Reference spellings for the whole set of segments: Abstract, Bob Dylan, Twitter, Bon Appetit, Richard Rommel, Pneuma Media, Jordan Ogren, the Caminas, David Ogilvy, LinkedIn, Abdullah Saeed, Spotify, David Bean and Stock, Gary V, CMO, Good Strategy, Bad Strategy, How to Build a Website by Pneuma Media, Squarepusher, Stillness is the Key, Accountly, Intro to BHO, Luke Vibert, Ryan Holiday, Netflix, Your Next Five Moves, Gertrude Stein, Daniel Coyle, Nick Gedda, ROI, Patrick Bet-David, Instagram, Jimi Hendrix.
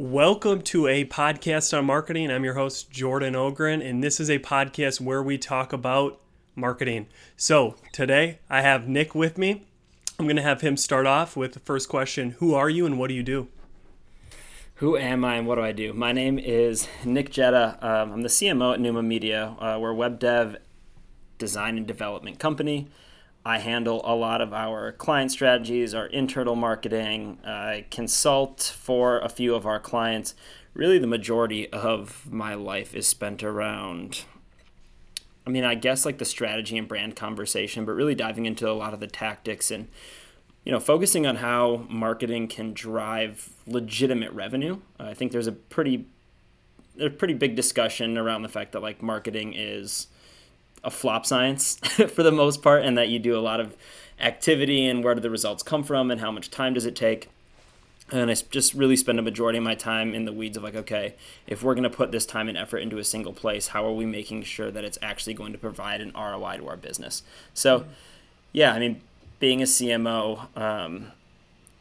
Welcome to a podcast on marketing. I'm your host, Jordan Ogren, and this is a podcast where we talk about marketing. So today I have Nick with me. I'm going to have him start off with the first question. Who are you and what do you do? Who am I and what do I do? My name is Nick Gedda. I'm the CMO at Pneuma Media. We're a web dev design and development company. I handle a lot of our client strategies, our internal marketing. I consult for a few of our clients. Really, the majority of my life is spent around, the strategy and brand conversation, but really diving into a lot of the tactics and, focusing on how marketing can drive legitimate revenue. I think there's a pretty big discussion around the fact that marketing is a flop science for the most part, and that you do a lot of activity and where do the results come from and how much time does it take. And I just really spend a majority of my time in the weeds of okay, if we're going to put this time and effort into a single place, how are we making sure that it's actually going to provide an ROI to our business? So being a CMO,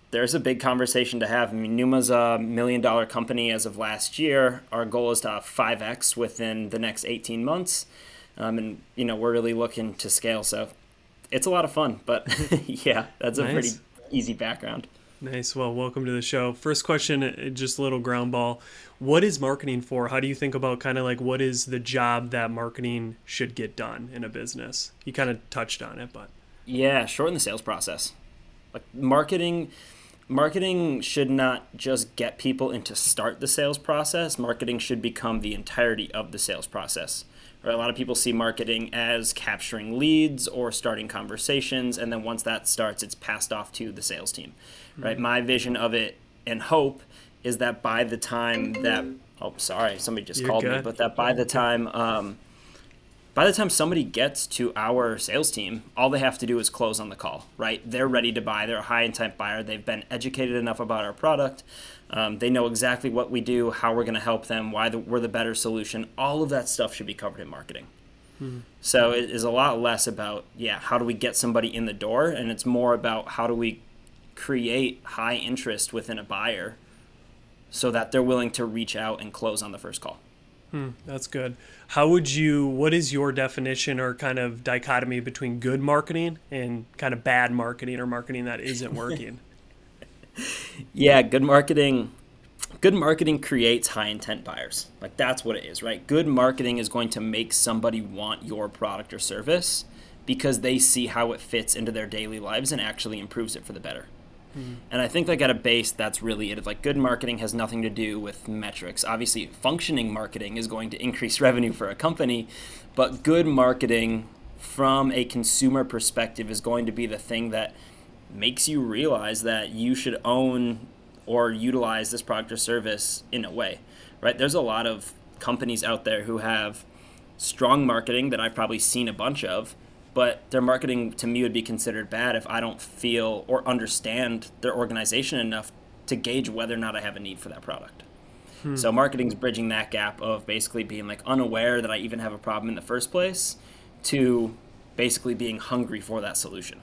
there's a big conversation to have. Pneuma's a $1 million company as of last year. Our goal is to have 5x within the next 18 months. We're really looking to scale, so it's a lot of fun, but that's nice. A pretty easy background. Nice. Well, welcome to the show. First question, just a little ground ball. What is marketing for? How do you think about what is the job that marketing should get done in a business? You kind of touched on it, but. Yeah, shorten the sales process. Marketing should not just get people in to start the sales process. Marketing should become the entirety of the sales process. Right? A lot of people see marketing as capturing leads or starting conversations, and then once that starts, it's passed off to the sales team. Right? Mm-hmm. My vision of it and hope is that by the time that by the time somebody gets to our sales team, all they have to do is close on the call, right? They're ready to buy. They're a high-intent buyer. They've been educated enough about our product. They know exactly what we do, how we're going to help them, why we're the better solution. All of that stuff should be covered in marketing. Mm-hmm. So it is a lot less about, how do we get somebody in the door? And it's more about how do we create high interest within a buyer so that they're willing to reach out and close on the first call. That's good. What is your definition or kind of dichotomy between good marketing and kind of bad marketing or marketing that isn't working? Good marketing creates high intent buyers. That's what it is, right? Good marketing is going to make somebody want your product or service because they see how it fits into their daily lives and actually improves it for the better. And I think at a base, that's really it. Good marketing has nothing to do with metrics. Obviously, functioning marketing is going to increase revenue for a company, but good marketing from a consumer perspective is going to be the thing that makes you realize that you should own or utilize this product or service in a way, right? There's a lot of companies out there who have strong marketing that I've probably seen a bunch of, but their marketing to me would be considered bad if I don't feel or understand their organization enough to gauge whether or not I have a need for that product. So marketing's bridging that gap of basically being unaware that I even have a problem in the first place to basically being hungry for that solution.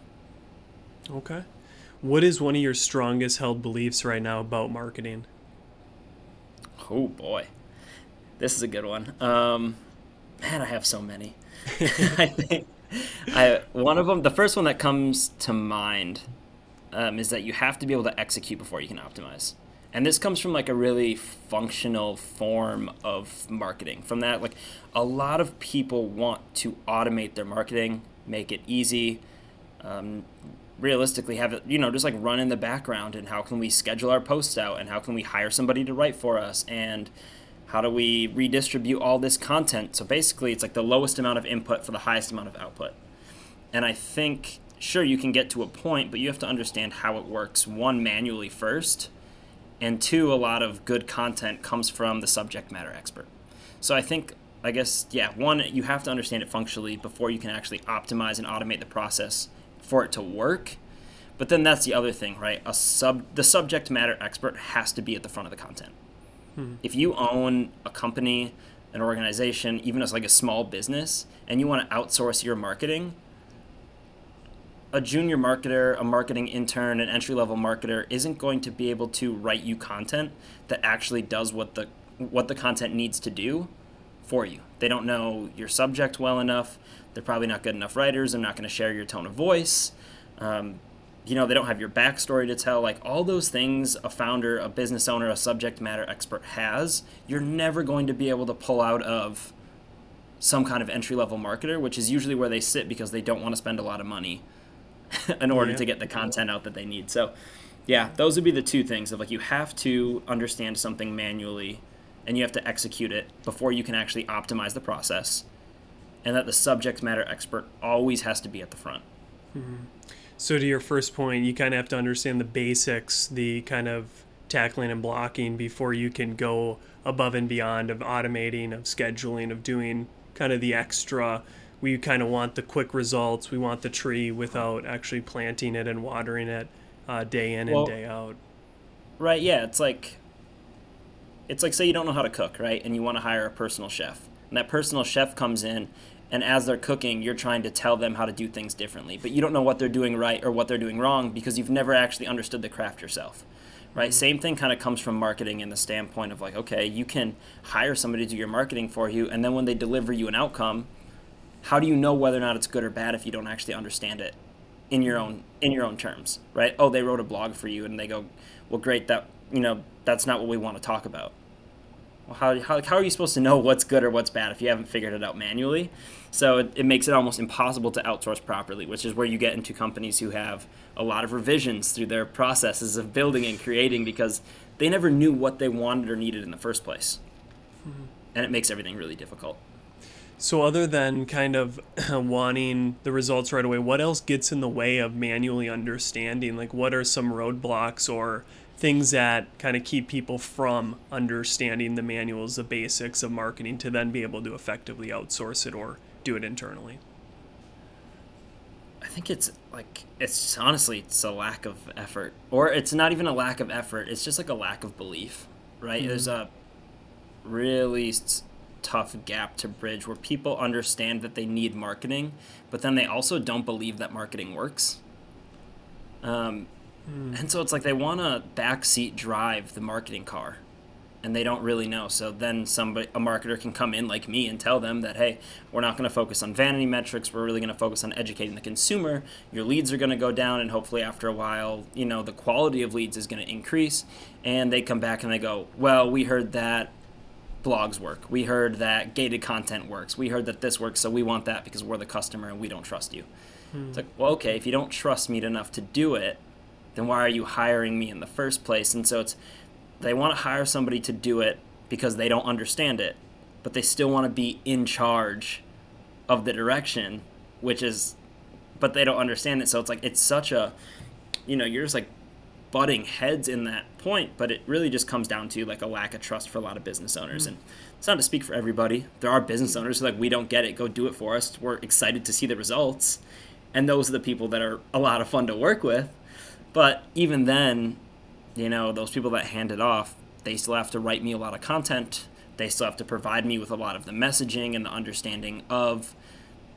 Okay. What is one of your strongest held beliefs right now about marketing? Oh boy, this is a good one. I have so many. The first one that comes to mind is that you have to be able to execute before you can optimize. And this comes from a really functional form of marketing. From that, a lot of people want to automate their marketing, make it easy, realistically have it, just run in the background, and how can we schedule our posts out, and how can we hire somebody to write for us, and how do we redistribute all this content? So basically, it's the lowest amount of input for the highest amount of output. And I think, sure, you can get to a point, but you have to understand how it works, one, manually first, and two, a lot of good content comes from the subject matter expert. So one, you have to understand it functionally before you can actually optimize and automate the process for it to work. But then that's the other thing, right? The subject matter expert has to be at the front of the content. If you own a company, an organization, even as a small business, and you want to outsource your marketing, a junior marketer, a marketing intern, an entry-level marketer isn't going to be able to write you content that actually does what the content needs to do for you. They don't know your subject well enough. They're probably not good enough writers. They're not going to share your tone of voice. They don't have your backstory to tell. Like, all those things a founder, a business owner, a subject matter expert has, you're never going to be able to pull out of some kind of entry-level marketer, which is usually where they sit because they don't want to spend a lot of money in order to get the content out that they need. So yeah, those would be the two things of, like, you have to understand something manually and you have to execute it before you can actually optimize the process, and that the subject matter expert always has to be at the front. Mm-hmm. So to your first point, you kind of have to understand the basics, the kind of tackling and blocking before you can go above and beyond of automating, of scheduling, of doing kind of the extra. We kind of want the quick results. We want the tree without actually planting it and watering it day in and day out. Right. Yeah. It's like say you don't know how to cook, right? And you want to hire a personal chef, and that personal chef comes in, and as they're cooking, you're trying to tell them how to do things differently, but you don't know what they're doing right or what they're doing wrong because you've never actually understood the craft yourself, right? Mm-hmm. Same thing kind of comes from marketing in the standpoint of, like, okay, you can hire somebody to do your marketing for you, and then when they deliver you an outcome, how do you know whether or not it's good or bad if you don't actually understand it in your own terms, right? Oh, they wrote a blog for you, and they go, well, great, that, you know, that's not what we want to talk about. Well, how are you supposed to know what's good or what's bad if you haven't figured it out manually? So it makes it almost impossible to outsource properly, which is where you get into companies who have a lot of revisions through their processes of building and creating because they never knew what they wanted or needed in the first place. Mm-hmm. And it makes everything really difficult. So other than kind of wanting the results right away, what else gets in the way of manually understanding? Like, what are some roadblocks or things that kind of keep people from understanding the manuals, the basics of marketing, to then be able to effectively outsource it or do it internally? I think it's a lack of effort, or it's not even a lack of effort. It's just like a lack of belief, right? Mm-hmm. There's a really tough gap to bridge where people understand that they need marketing, but then they also don't believe that marketing works. And so it's like they want to backseat drive the marketing car, and they don't really know. So then a marketer can come in like me and tell them that, hey, we're not going to focus on vanity metrics. We're really going to focus on educating the consumer. Your leads are going to go down, and hopefully after a while, you know, the quality of leads is going to increase. And they come back and they go, well, we heard that blogs work. We heard that gated content works. We heard that this works, so we want that because we're the customer and we don't trust you. It's like, well, okay, if you don't trust me enough to do it, then why are you hiring me in the first place? And so they want to hire somebody to do it because they don't understand it, but they still want to be in charge of the direction, but they don't understand it. So it's like, it's such a, you know, you're just like butting heads in that point, but it really just comes down to like a lack of trust for a lot of business owners. Mm-hmm. And it's not to speak for everybody. There are business owners who are like, we don't get it, go do it for us. We're excited to see the results. And those are the people that are a lot of fun to work with. But even then, you know, those people that hand it off, they still have to write me a lot of content. They still have to provide me with a lot of the messaging and the understanding of,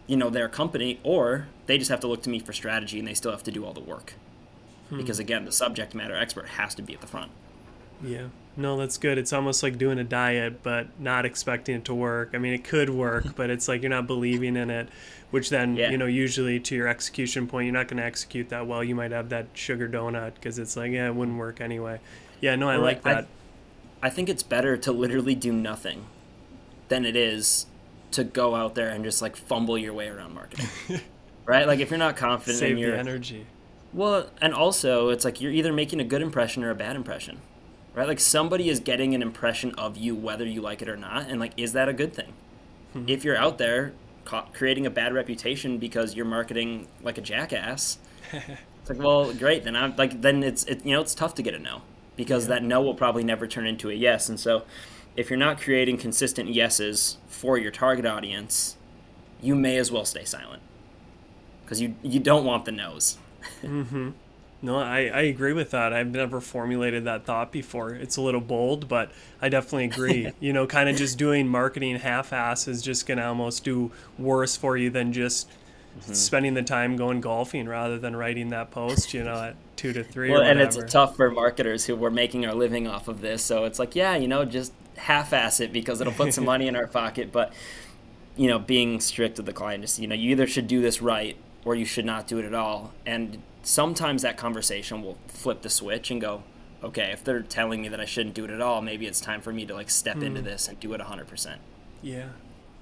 you know, their company, or they just have to look to me for strategy, and they still have to do all the work. Because again, the subject matter expert has to be at the front. Yeah. No, that's good. It's almost like doing a diet, but not expecting it to work. I mean, it could work, but it's like you're not believing in it, which then, you know, usually to your execution point, you're not going to execute that well. You might have that sugar donut because it's like, yeah, it wouldn't work anyway. Yeah, no, I like that. I think it's better to literally do nothing than it is to go out there and just like fumble your way around marketing, right? Like if you're not confident in your energy. Well, and also it's like you're either making a good impression or a bad impression, right? Like somebody is getting an impression of you, whether you like it or not. And like, is that a good thing? Mm-hmm. If you're out there creating a bad reputation because you're marketing like a jackass, it's like, well, great. Then I'm like, then it's tough to get a no because that no will probably never turn into a yes. And so if you're not creating consistent yeses for your target audience, you may as well stay silent because you don't want the no's. Mm-hmm. No, I agree with that. I've never formulated that thought before. It's a little bold, but I definitely agree. You know, kind of just doing marketing half-ass is just going to almost do worse for you than just spending the time going golfing rather than writing that post, you know, at 2 to 3. Well, and it's tough for marketers who we're making our living off of this. So it's like, yeah, you know, just half-ass it because it'll put some money in our pocket. But, you know, being strict with the client is, you know, you either should do this right or you should not do it at all. And sometimes that conversation will flip the switch and go, okay, if they're telling me that I shouldn't do it at all, maybe it's time for me to like step into this and do it 100%. Yeah.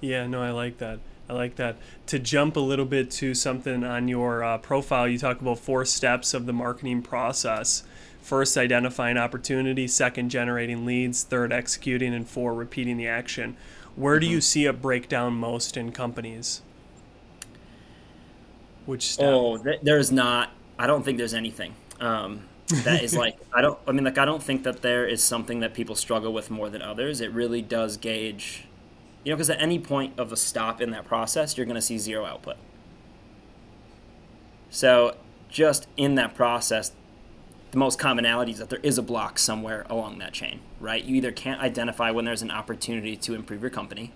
Yeah, no, I like that. I like that. To jump a little bit to something on your profile, you talk about 4 steps of the marketing process. First, identifying opportunity. Second, generating leads. Third, executing. And 4, repeating the action. Where do you see it break down most in companies? Which step? Oh, there's not. I don't think there's anything. That is like, I don't think that there is something that people struggle with more than others. It really does gauge, you know, because at any point of a stop in that process, you're going to see 0 output. So just in that process, the most commonality is that there is a block somewhere along that chain, right? You either can't identify when there's an opportunity to improve your company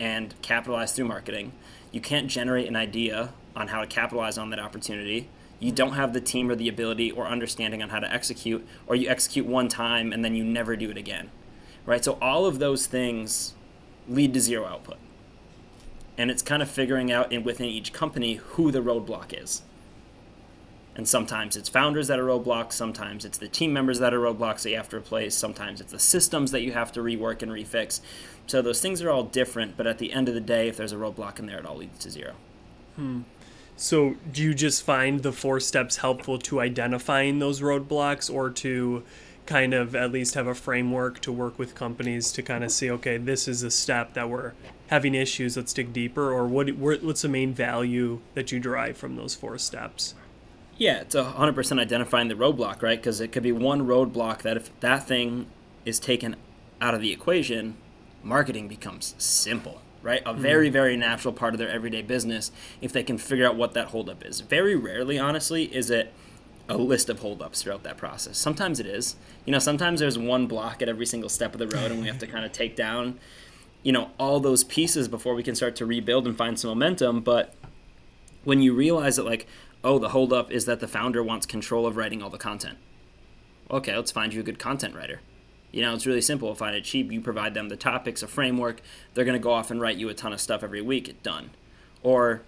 and capitalize through marketing. You can't generate an idea on how to capitalize on that opportunity. You don't have the team or the ability or understanding on how to execute, or you execute one time and then you never do it again, right? So all of those things lead to 0 output. And it's kind of figuring out within each company who the roadblock is. And sometimes it's founders that are roadblocks, sometimes it's the team members that are roadblocks that you have to replace, sometimes it's the systems that you have to rework and refix. So those things are all different, but at the end of the day, if there's a roadblock in there, it all leads to 0. So do you just find the 4 steps helpful to identifying those roadblocks, or to kind of at least have a framework to work with companies to kind of see, okay, this is a step that we're having issues, let's dig deeper? Or what's the main value that you derive from those 4 steps? Yeah, it's 100% identifying the roadblock, right? Because it could be one roadblock that if that thing is taken out of the equation, marketing becomes simple, right? A very, very natural part of their everyday business if they can figure out what that holdup is. Very rarely, honestly, is it a list of holdups throughout that process. Sometimes it is. You know, sometimes there's one block at every single step of the road and we have to kind of take down, you know, all those pieces before we can start to rebuild and find some momentum. But when you realize that, like, oh, the holdup is that the founder wants control of writing all the content. Okay, let's find you a good content writer. You know, it's really simple. Find it cheap. You provide them the topics, a framework. They're going to go off and write you a ton of stuff every week. It's done. Or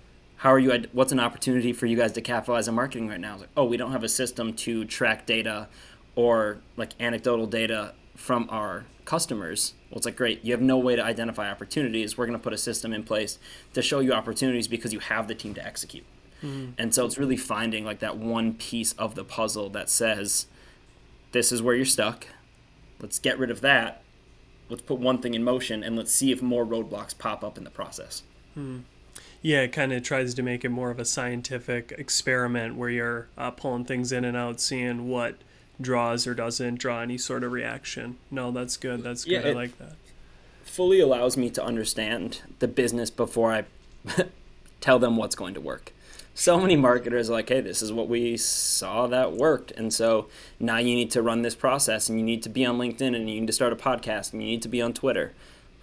what's an opportunity for you guys to capitalize on marketing right now? It's like, oh, we don't have a system to track data or like anecdotal data from our customers. Well, it's like, great. You have no way to identify opportunities. We're going to put a system in place to show you opportunities because you have the team to execute. And so it's really finding like that one piece of the puzzle that says, this is where you're stuck. Let's get rid of that. Let's put one thing in motion and let's see if more roadblocks pop up in the process. Yeah, it kind of tries to make it more of a scientific experiment where you're pulling things in and out, seeing what draws or doesn't draw any sort of reaction. No, that's good. That's good. Yeah, I like that. Fully allows me to understand the business before I tell them what's going to work. So many marketers are like, hey, this is what we saw that worked. And so now you need to run this process and you need to be on LinkedIn and you need to start a podcast and you need to be on Twitter.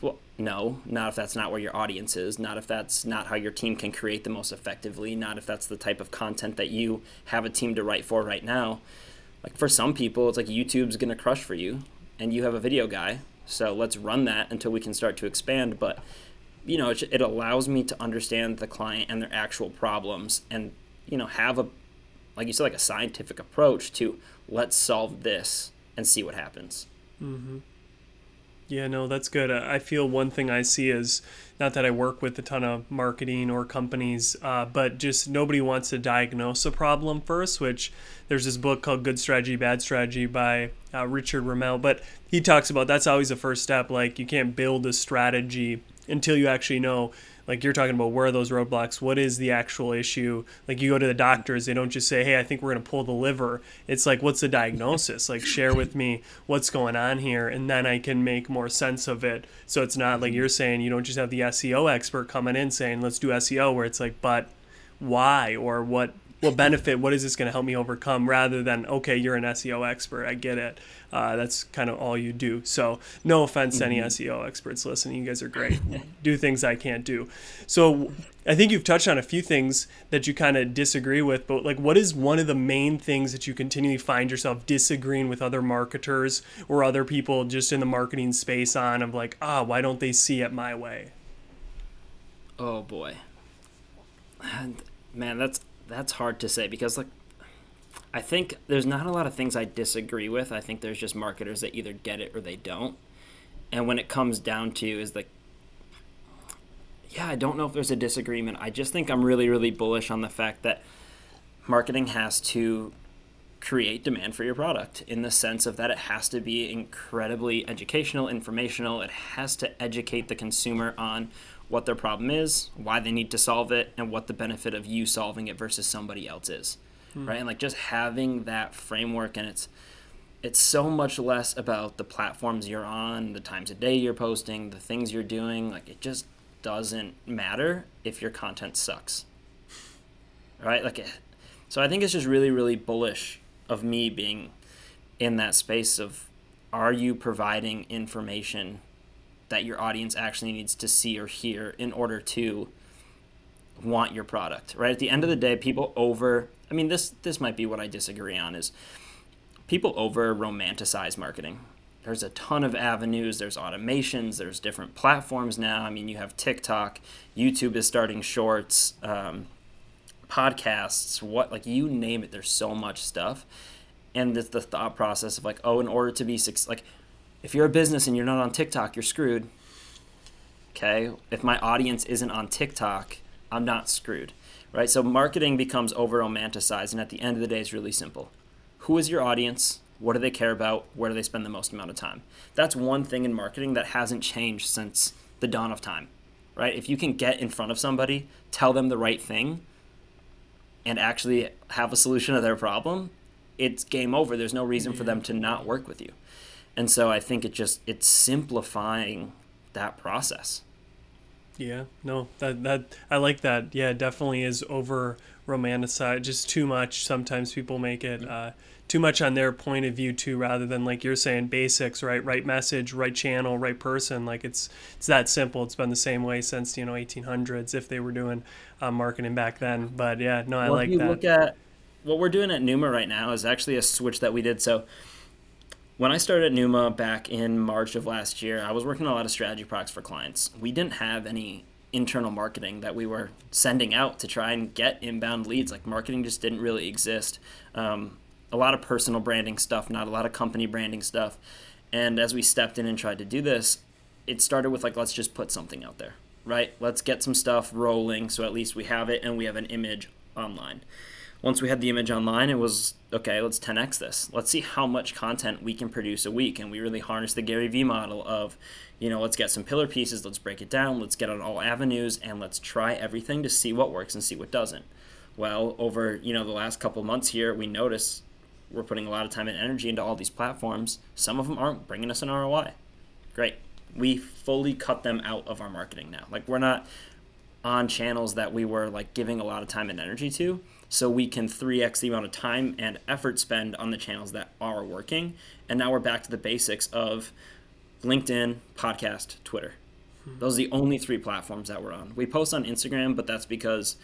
Well, no, not if that's not where your audience is, not if that's not how your team can create the most effectively, not if that's the type of content that you have a team to write for right now. Like for some people, it's like YouTube's going to crush for you and you have a video guy. So let's run that until we can start to expand. But you know, it allows me to understand the client and their actual problems and, you know, have a, like you said, like a scientific approach to let's solve this and see what happens. Yeah, no, that's good. I feel one thing I see is, not that I work with a ton of marketing or companies, but just nobody wants to diagnose a problem first, which there's this book called Good Strategy, Bad Strategy by Richard Rommel, but he talks about that's always the first step. Like you can't build a strategy until you actually know, like you're talking about, where are those roadblocks? What is the actual issue? Like you go to the doctors, they don't just say, hey, I think we're going to pull the liver. It's like, what's the diagnosis? Like share with me what's going on here. And then I can make more sense of it. So it's not like you're saying, you don't just have the SEO expert coming in saying, let's do SEO, where it's like, but why, or what what benefit, what is this going to help me overcome, rather than, okay, you're an SEO expert, I get it. That's kind of all you do. So no offense to any SEO experts listening, you guys are great. Do things I can't do. So I think you've touched on a few things that you kind of disagree with, but like, what is one of the main things that you continually find yourself disagreeing with other marketers or other people just in the marketing space on, of like, why don't they see it my way? Oh boy, man, that's hard to say, because like, I think there's not a lot of things I disagree with. I think there's just marketers that either get it or they don't. And when it comes down to is like, yeah, I don't know if there's a disagreement. I just think I'm really, really bullish on the fact that marketing has to create demand for your product, in the sense of that it has to be incredibly educational, informational. It has to educate the consumer on what their problem is, why they need to solve it, and what the benefit of you solving it versus somebody else is. Right? And like, just having that framework, and it's so much less about the platforms you're on, the times of day you're posting, the things you're doing. Like, it just doesn't matter if your content sucks, right? Like, so I think it's just really, really bullish of me being in that space of, are you providing information that your audience actually needs to see or hear in order to want your product, right? At the end of the day, people this might be what I disagree on, is people over romanticize marketing. There's a ton of avenues, there's automations, there's different platforms now. I mean, you have TikTok, YouTube is starting shorts, podcasts, you name it, there's so much stuff. And it's the thought process of like, in order to be if you're a business and you're not on TikTok, you're screwed. Okay, if my audience isn't on TikTok, I'm not screwed, right? So marketing becomes over-romanticized, and at the end of the day, it's really simple. Who is your audience? What do they care about? Where do they spend the most amount of time? That's one thing in marketing that hasn't changed since the dawn of time, right? If you can get in front of somebody, tell them the right thing, and actually have a solution to their problem, it's game over. There's no reason for them to not work with you. And so I think it's simplifying that process. Yeah, no, that I like that. Yeah, it definitely is over romanticized, just too much. Sometimes people make it too much on their point of view too, rather than, like you're saying, basics, right? Right message, right channel, right person. Like it's that simple. It's been the same way since 1800s, if they were doing marketing back then. But yeah, no, I like that. If you look at what we're doing at Pneuma right now, is actually a switch that we did. So when I started at Pneuma back in March of last year, I was working on a lot of strategy products for clients. We didn't have any internal marketing that we were sending out to try and get inbound leads. Like, marketing just didn't really exist. A lot of personal branding stuff, not a lot of company branding stuff. And as we stepped in and tried to do this, it started with let's just put something out there, right? Let's get some stuff rolling, so at least we have it and we have an image online. Once we had the image online, it was, okay, let's 10x this. Let's see how much content we can produce a week. And we really harnessed the Gary V model of, let's get some pillar pieces, let's break it down, let's get on all avenues, and let's try everything to see what works and see what doesn't. Well, over the last couple months here, we noticed we're putting a lot of time and energy into all these platforms. Some of them aren't bringing us an ROI. Great. We fully cut them out of our marketing now. Like, we're not on channels that we were giving a lot of time and energy to. So we can 3x the amount of time and effort spend on the channels that are working. And now we're back to the basics of LinkedIn, podcast, Twitter. Those are the only three platforms that we're on. We post on Instagram, but that's because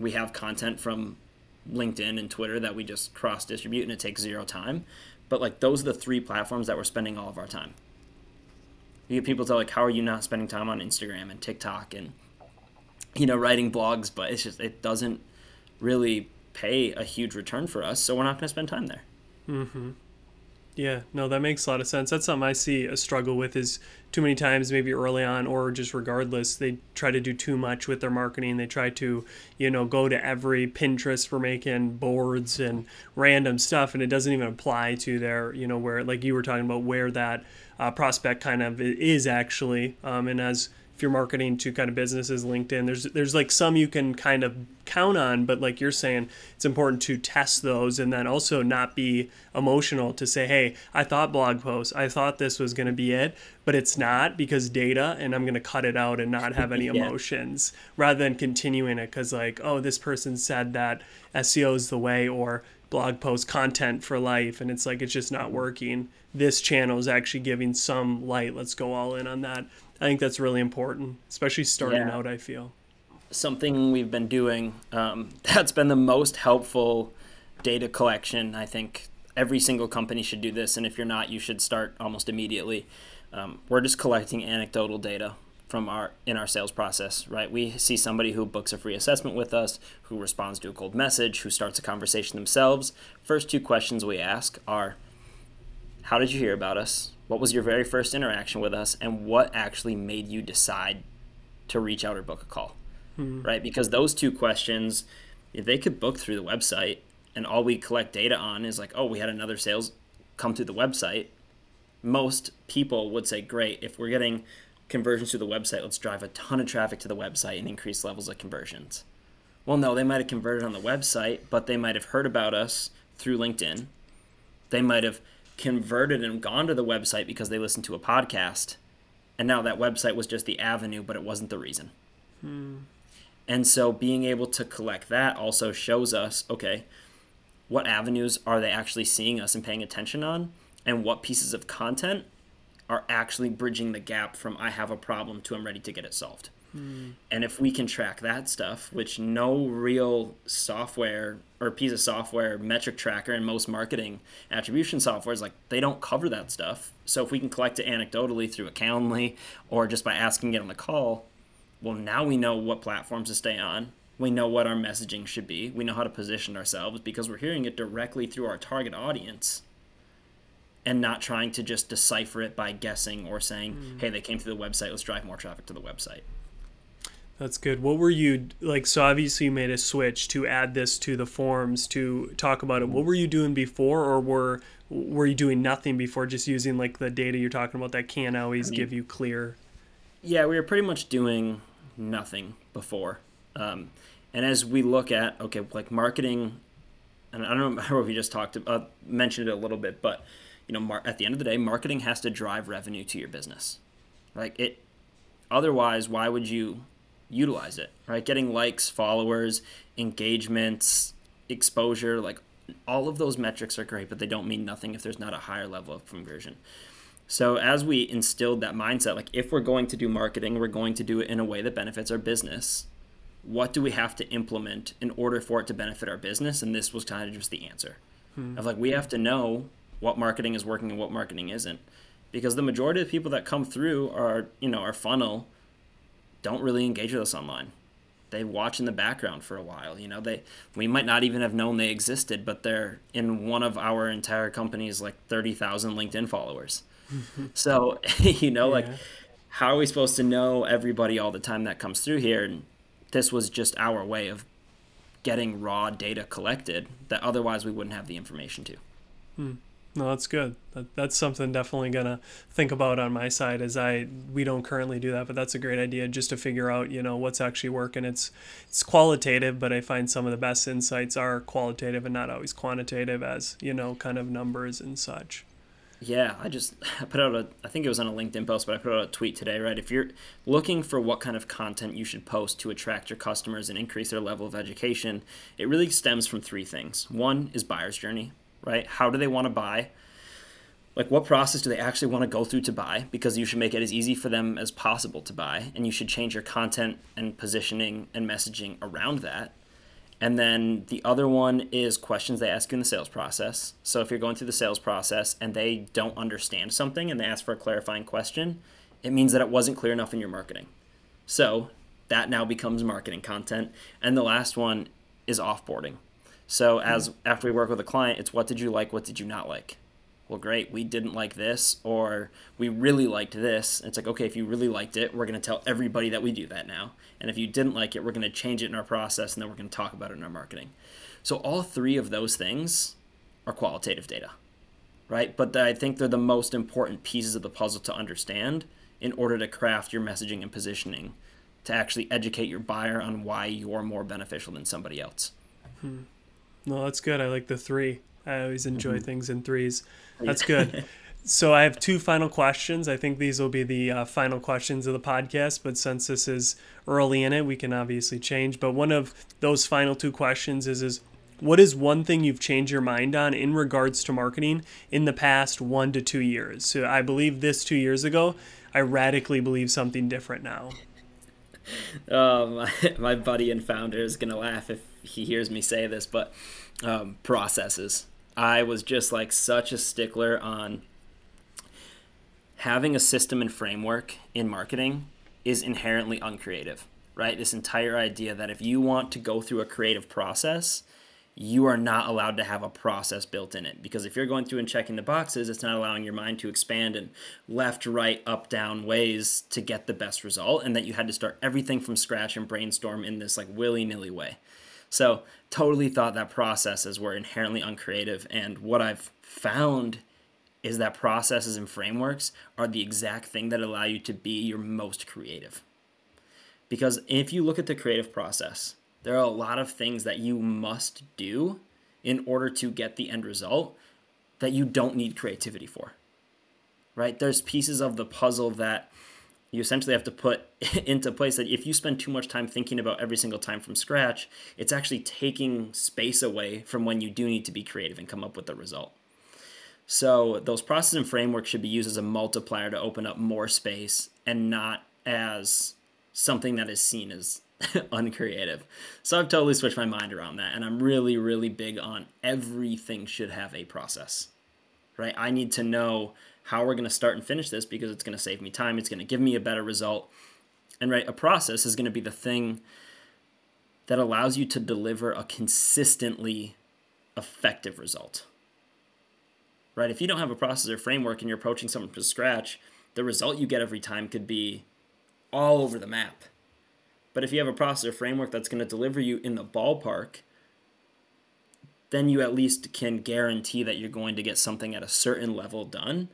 we have content from LinkedIn and Twitter that we just cross-distribute, and it takes zero time. But those are the three platforms that we're spending all of our time. You get people tell how are you not spending time on Instagram and TikTok and writing blogs, but it's just, it doesn't really pay a huge return for us, so we're not going to spend time there. Yeah, no, that makes a lot of sense. That's something I see a struggle with, is too many times, maybe early on or just regardless, they try to do too much with their marketing. They try to go to every Pinterest for making boards and random stuff, and it doesn't even apply to their where, like you were talking about, where that prospect kind of is actually, and as if you're marketing to kind of businesses, LinkedIn, there's like some you can kind of count on, but like you're saying, it's important to test those and then also not be emotional to say, hey, I thought blog posts, I thought this was going to be it, but it's not because data, and I'm going to cut it out and not have any emotions rather than continuing it because like, oh, this person said that SEO is the way or blog post content for life. And it's like, it's just not working. This channel is actually giving some light. Let's go all in on that. I think that's really important, especially starting out, I feel. Something we've been doing that's been the most helpful data collection. I think every single company should do this. And if you're not, you should start almost immediately. We're just collecting anecdotal data from our sales process, right? We see somebody who books a free assessment with us, who responds to a cold message, who starts a conversation themselves. First two questions we ask are, how did you hear about us? What was your very first interaction with us? And what actually made you decide to reach out or book a call, right? Because those two questions, if they could book through the website and all we collect data on is like, oh, we had another sales come through the website. Most people would say, great, if we're getting conversions through the website, let's drive a ton of traffic to the website and increase levels of conversions. Well, no, they might have converted on the website, but they might have heard about us through LinkedIn. They might have converted and gone to the website because they listened to a podcast, and now that website was just the avenue, but it wasn't the reason. And so being able to collect that also shows us, okay, what avenues are they actually seeing us and paying attention on, and what pieces of content are actually bridging the gap from I have a problem to I'm ready to get it solved. And if we can track that stuff, which no real software or piece of software, metric tracker, and most marketing attribution software is like, they don't cover that stuff. So if we can collect it anecdotally through Accountly or just by asking it on the call, well, now we know what platforms to stay on. We know what our messaging should be. We know how to position ourselves because we're hearing it directly through our target audience and not trying to just decipher it by guessing or saying, hey, they came through the website, let's drive more traffic to the website. That's good. What were you like? So obviously you made a switch to add this to the forms to talk about it. What were you doing before, or were you doing nothing before, just using like the data you're talking about that can always give you clear? Yeah, we were pretty much doing nothing before. And as we look at, okay, like marketing, and I don't remember if we just talked about, mentioned it a little bit, but you know, at the end of the day, marketing has to drive revenue to your business. Like it, otherwise, why would you utilize it, right? Getting likes, followers, engagements, exposure, like all of those metrics are great, but they don't mean nothing if there's not a higher level of conversion. So as we instilled that mindset, like if we're going to do marketing, we're going to do it in a way that benefits our business. What do we have to implement in order for it to benefit our business? And this was kind of just the answer of like, we have to know what marketing is working and what marketing isn't, because the majority of people that come through are, you know, our funnel don't really engage with us online. They watch in the background for a while. You know, we might not even have known they existed, but they're in one of our entire companies, like 30,000 LinkedIn followers. So, you know, like how are we supposed to know everybody all the time that comes through here? And this was just our way of getting raw data collected that otherwise we wouldn't have the information to. No, that's good. That's something definitely gonna think about on my side, as we don't currently do that, but that's a great idea just to figure out, you know, what's actually working. It's qualitative, but I find some of the best insights are qualitative and not always quantitative, as you know, kind of numbers and such. Yeah, I put out I think it was on a LinkedIn post, but I put out a tweet today, right? If you're looking for what kind of content you should post to attract your customers and increase their level of education, it really stems from three things. One is buyer's journey. Right? How do they want to buy? Like what process do they actually want to go through to buy? Because you should make it as easy for them as possible to buy, and you should change your content and positioning and messaging around that. And then the other one is questions they ask you in the sales process. So if you're going through the sales process and they don't understand something and they ask for a clarifying question, it means that it wasn't clear enough in your marketing. So that now becomes marketing content. And the last one is offboarding. So after we work with a client, it's what did you like, what did you not like? Well, great, we didn't like this, or we really liked this. It's like, okay, if you really liked it, we're going to tell everybody that we do that now. And if you didn't like it, we're going to change it in our process, and then we're going to talk about it in our marketing. So all three of those things are qualitative data, right? But I think they're the most important pieces of the puzzle to understand in order to craft your messaging and positioning to actually educate your buyer on why you're more beneficial than somebody else. Hmm. No, that's good. I like the three. I always enjoy things in threes. That's good. So I have two final questions. I think these will be the final questions of the podcast, but since this is early in it, we can obviously change. But one of those final two questions is what is one thing you've changed your mind on in regards to marketing in the past 1 to 2 years? So I believe this 2 years ago. I radically believe something different now. My buddy and founder is going to laugh if he hears me say this, but processes. I was just like such a stickler on having a system and framework in marketing is inherently uncreative, right? This entire idea that if you want to go through a creative process, you are not allowed to have a process built in it, because if you're going through and checking the boxes, it's not allowing your mind to expand in left, right, up, down ways to get the best result, and that you had to start everything from scratch and brainstorm in this like willy-nilly way. So totally thought that processes were inherently uncreative, and what I've found is that processes and frameworks are the exact thing that allow you to be your most creative. Because if you look at the creative process, there are a lot of things that you must do in order to get the end result that you don't need creativity for, right? There's pieces of the puzzle that you essentially have to put into place that if you spend too much time thinking about every single time from scratch, it's actually taking space away from when you do need to be creative and come up with the result. So those processes and frameworks should be used as a multiplier to open up more space and not as something that is seen as uncreative. So I've totally switched my mind around that. And I'm really, really big on everything should have a process, right? I need to know how we're going to start and finish this because it's going to save me time. It's going to give me a better result. And right, a process is going to be the thing that allows you to deliver a consistently effective result. Right? If you don't have a process or framework and you're approaching something from scratch, the result you get every time could be all over the map. But if you have a process or framework that's going to deliver you in the ballpark, then you at least can guarantee that you're going to get something at a certain level done.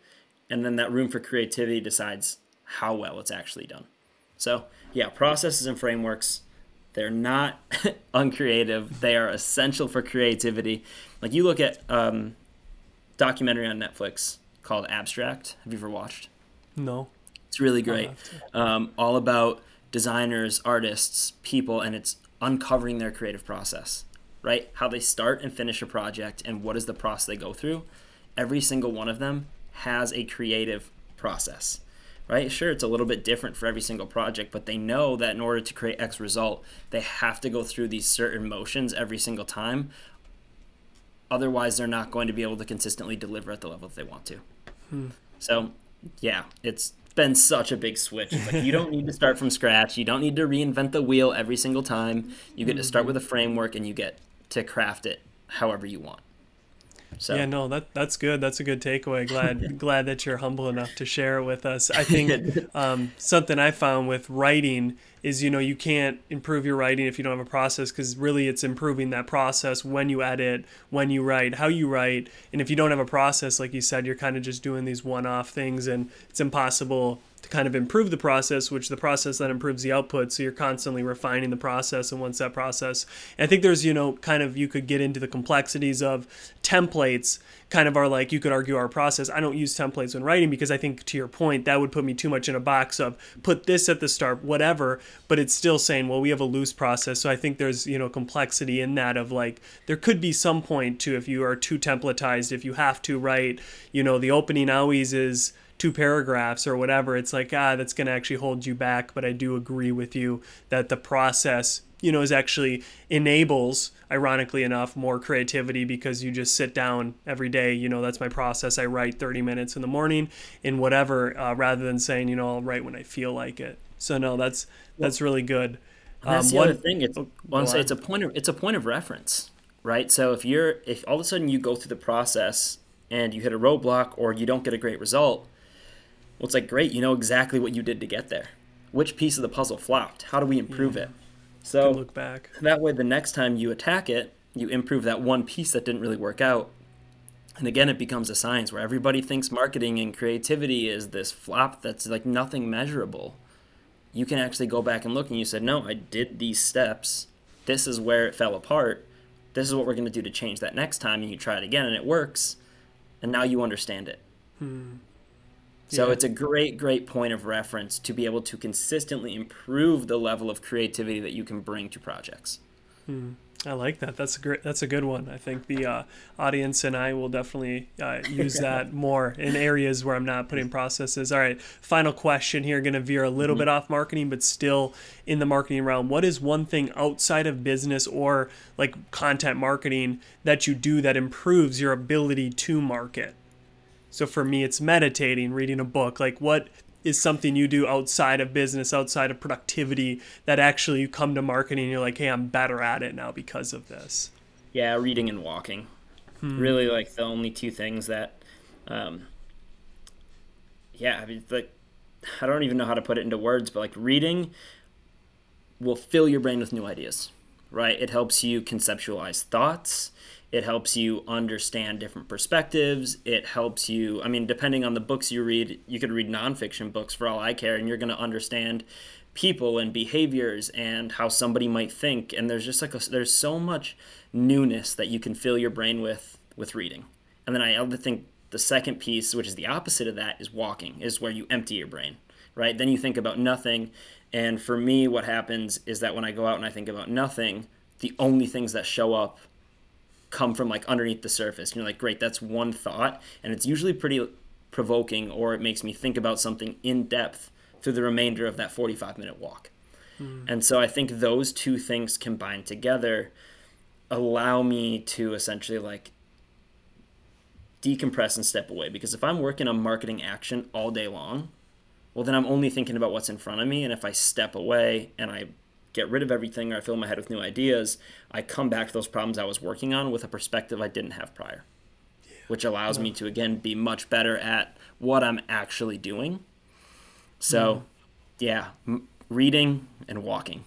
And then that room for creativity decides how well it's actually done. So yeah, processes and frameworks, they're not uncreative. They are essential for creativity. Like you look at documentary on Netflix called Abstract. Have you ever watched? No. It's really great. All about designers, artists, people, and it's uncovering their creative process, right? How they start and finish a project and what is the process they go through. Every single one of them has a creative process, right? Sure, it's a little bit different for every single project, but they know that in order to create X result, they have to go through these certain motions every single time. Otherwise, they're not going to be able to consistently deliver at the level that they want to. So, yeah, it's been such a big switch. It's like you don't need to start from scratch. You don't need to reinvent the wheel every single time. You get to start with a framework and you get to craft it however you want. So yeah, no, that's good. That's a good takeaway. Glad that you're humble enough to share it with us. I think something I found with writing is, you know, you can't improve your writing if you don't have a process, because really it's improving that process when you edit, when you write, how you write. And if you don't have a process, like you said, you're kind of just doing these one-off things, and it's impossible to kind of improve the process, which the process then improves the output. So you're constantly refining the process. And once that process, and I think there's, you know, kind of, you could get into the complexities of templates kind of are like, you could argue our process. I don't use templates when writing because I think, to your point, that would put me too much in a box of put this at the start, whatever, but it's still saying, well, we have a loose process. So I think there's, you know, complexity in that of like, there could be some point to, if you are too templatized, if you have to write, you know, the opening always is 2 paragraphs or whatever, it's like, that's going to actually hold you back. But I do agree with you that the process, you know, is actually enables, ironically enough, more creativity, because you just sit down every day, you know, that's my process. I write 30 minutes in the morning in whatever, rather than saying, you know, I'll write when I feel like it. So no, that's really good. That's the other thing. It's a point of reference, right? So if all of a sudden you go through the process and you hit a roadblock or you don't get a great result, well, it's like, great, you know exactly what you did to get there. Which piece of the puzzle flopped? How do we improve it? So look back. That way the next time you attack it, you improve that one piece that didn't really work out. And again, it becomes a science where everybody thinks marketing and creativity is this flop that's like nothing measurable. You can actually go back and look and you said, no, I did these steps. This is where it fell apart. This is what we're going to do to change that next time. And you try it again and it works. And now you understand it. Hmm. So yeah. It's a great, great point of reference to be able to consistently improve the level of creativity that you can bring to projects. Hmm. I like that. That's a great. That's a good one. I think the audience and I will definitely use that more in areas where I'm not putting processes. All right. Final question here. Going to veer a little bit off marketing, but still in the marketing realm. What is one thing outside of business or like content marketing that you do that improves your ability to market? So for me, it's meditating, reading a book. Like what is something you do outside of business, outside of productivity, that actually you come to marketing and you're like, hey, I'm better at it now because of this? Yeah, reading and walking. Really like the only two things that, I mean, like, I don't even know how to put it into words, but like reading will fill your brain with new ideas, right? It helps you conceptualize thoughts. It helps you understand different perspectives. It helps you, I mean, depending on the books you read, you could read nonfiction books for all I care, and you're going to understand people and behaviors and how somebody might think. And there's just like, there's so much newness that you can fill your brain with reading. And then I think the second piece, which is the opposite of that, is walking, is where you empty your brain, right? Then you think about nothing. And for me, what happens is that when I go out and I think about nothing, the only things that show up come from like underneath the surface. And you're like, great, that's one thought. And it's usually pretty provoking, or it makes me think about something in depth through the remainder of that 45-minute walk. And so I think those two things combined together allow me to essentially like decompress and step away. Because if I'm working on marketing action all day long, well, then I'm only thinking about what's in front of me. And if I step away and I get rid of everything, or I fill my head with new ideas, I come back to those problems I was working on with a perspective I didn't have prior, which allows me to, again, be much better at what I'm actually doing. So reading and walking.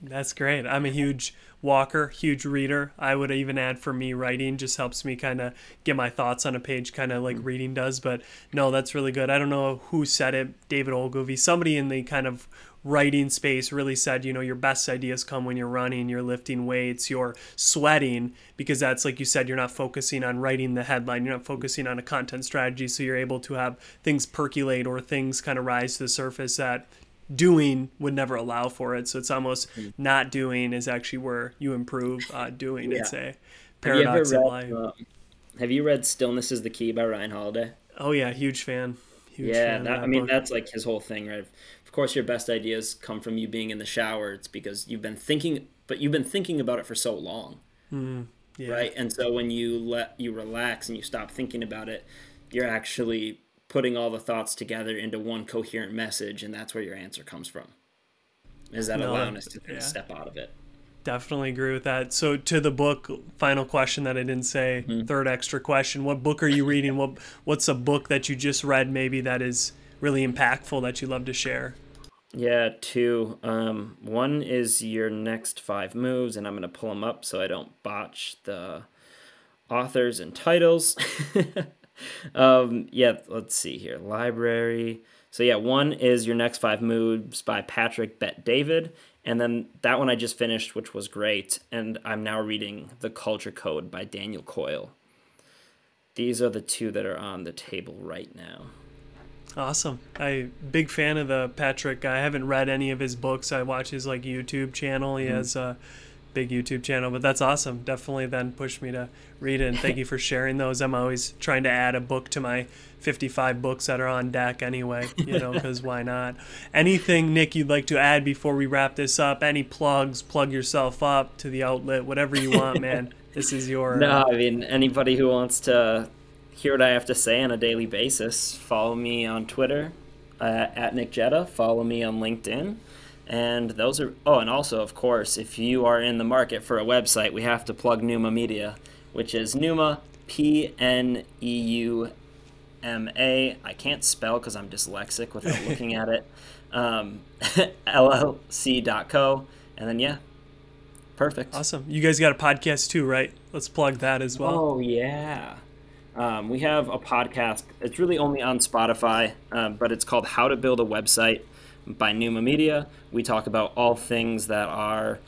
That's great. I'm a huge walker, huge reader. I would even add, for me, writing just helps me kind of get my thoughts on a page, kind of like reading does. But no, that's really good. I don't know who said it, David Ogilvy, somebody in the kind of writing space really said, you know, your best ideas come when you're running, you're lifting weights, you're sweating, because that's, like you said, you're not focusing on writing the headline, you're not focusing on a content strategy. So you're able to have things percolate or things kind of rise to the surface that doing would never allow for it. So it's almost not doing is actually where you improve doing. It's a paradox of life. Have you read Stillness is the Key by Ryan Holiday? Oh yeah, huge fan. Huge fan that, I mean, book. That's like his whole thing, right? Of course, your best ideas come from you being in the shower. It's because you've been thinking about it for so long, right? And so when you relax and you stop thinking about it, you're actually putting all the thoughts together into one coherent message, and that's where your answer comes from, is that allowing us to step out of it. Definitely agree with that. So to the book, final question that I didn't say, third extra question, what book are you reading? What's a book that you just read maybe that is really impactful that you love to share? Yeah, two. One is Your Next Five Moves, and I'm going to pull them up so I don't botch the authors and titles. Let's see here. Library. So yeah, one is Your Next Five Moves by Patrick Bet-David. And then that one I just finished, which was great. And I'm now reading The Culture Code by Daniel Coyle. These are the two that are on the table right now. Awesome. I'm a big fan of the Patrick. I haven't read any of his books. I watch his like YouTube channel. He has a big YouTube channel, but that's awesome. Definitely then pushed me to read it, and thank you for sharing those. I'm always trying to add a book to my 55 books that are on deck anyway, you know, because why not? Anything, Nick, you'd like to add before we wrap this up? Any plugs? Plug yourself up to the outlet, whatever you want, man. This is your... No, I mean, anybody who wants to hear what I have to say on a daily basis, follow me on Twitter at Nick Gedda. Follow me on LinkedIn. And those are, and also, of course, if you are in the market for a website, we have to plug Pneuma Media, which is Pneuma, Pneuma. I can't spell because I'm dyslexic without looking at it. LLC.co. And then, perfect. Awesome. You guys got a podcast too, right? Let's plug that as well. Oh, yeah. We have a podcast. It's really only on Spotify, but it's called How to Build a Website by Pneuma Media. We talk about all things that are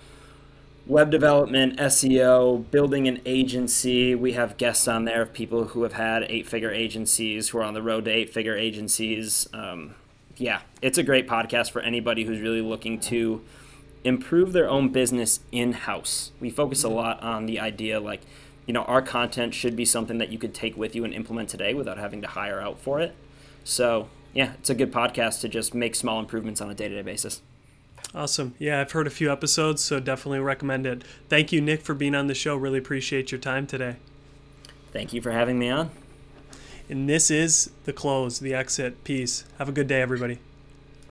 web development, SEO, building an agency. We have guests on there of people who have had eight-figure agencies, who are on the road to eight-figure agencies. Yeah, it's a great podcast for anybody who's really looking to improve their own business in-house. We focus a lot on the idea, like, you know, our content should be something that you could take with you and implement today without having to hire out for it. So yeah, it's a good podcast to just make small improvements on a day-to-day basis. Awesome. Yeah, I've heard a few episodes, so definitely recommend it. Thank you, Nick, for being on the show. Really appreciate your time today. Thank you for having me on. And this is the close, the exit piece. Have a good day, everybody.